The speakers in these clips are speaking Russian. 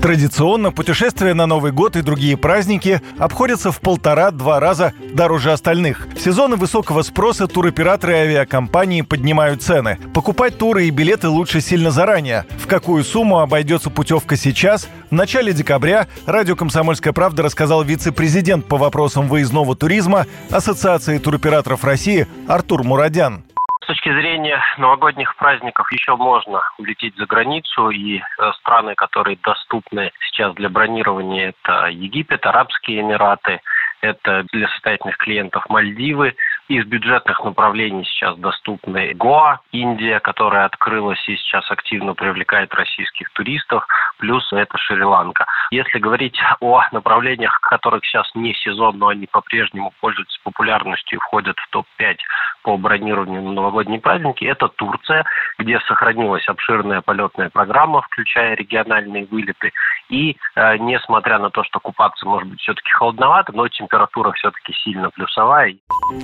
Традиционно путешествия на Новый год и другие праздники обходятся в 1,5-2 раза дороже остальных. В сезоны высокого спроса туроператоры и авиакомпании поднимают цены. Покупать туры и билеты лучше сильно заранее. В какую сумму обойдется путевка сейчас? В начале декабря радио «Комсомольская правда» рассказал вице-президент по вопросам выездного туризма Ассоциации туроператоров России Артур Мурадян. С точки зрения новогодних праздников еще можно улететь за границу, и страны, которые доступны сейчас для бронирования, это Египет, Арабские Эмираты, это для состоятельных клиентов Мальдивы. Из бюджетных направлений сейчас доступны Гоа, Индия, которая открылась и сейчас активно привлекает российских туристов, плюс это Шри-Ланка. Если говорить о направлениях, которых сейчас не сезон, но они по-прежнему пользуются популярностью и входят в топ-5 по бронированию на новогодние праздники, это Турция, где сохранилась обширная полетная программа, включая региональные вылеты. И несмотря на то, что купаться может быть все-таки холодновато, но температура все-таки сильно плюсовая.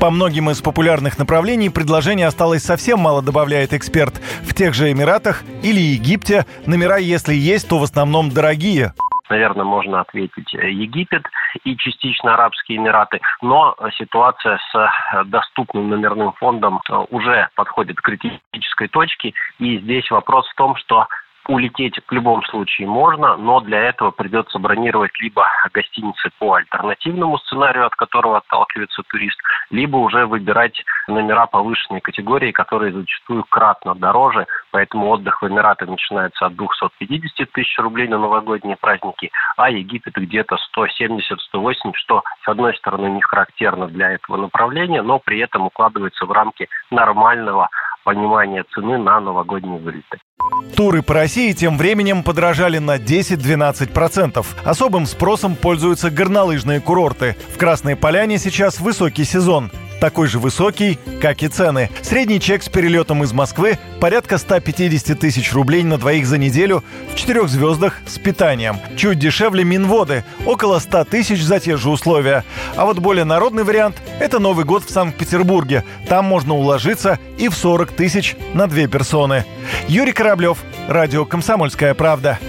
По многим из популярных направлений предложений осталось совсем мало, добавляет эксперт. В тех же Эмиратах или Египте номера, если есть, то в основном дорогие. Наверное, можно ответить Египет и частично Арабские Эмираты. Но ситуация с доступным номерным фондом уже подходит к критической точке. И здесь вопрос в том, что улететь в любом случае можно, но для этого придется бронировать либо гостиницы по альтернативному сценарию, от которого отталкивается турист, либо уже выбирать номера повышенной категории, которые зачастую кратно дороже, поэтому отдых в Эмиратах начинается от 250 тысяч рублей на новогодние праздники, а Египет где-то 170-180, что, с одной стороны, не характерно для этого направления, но при этом укладывается в рамки нормального понимания цены на новогодние вылеты. Туры по России тем временем подорожали на 10-12%. Особым спросом пользуются горнолыжные курорты. В Красной Поляне сейчас высокий сезон. Такой же высокий, как и цены. Средний чек с перелетом из Москвы порядка 150 тысяч рублей на двоих за неделю в 4 звездах с питанием. Чуть дешевле Минводы – около 100 тысяч за те же условия. А вот более народный вариант – это Новый год в Санкт-Петербурге. Там можно уложиться и в 40 тысяч на 2 персоны. Юрий Кораблев, радио «Комсомольская правда».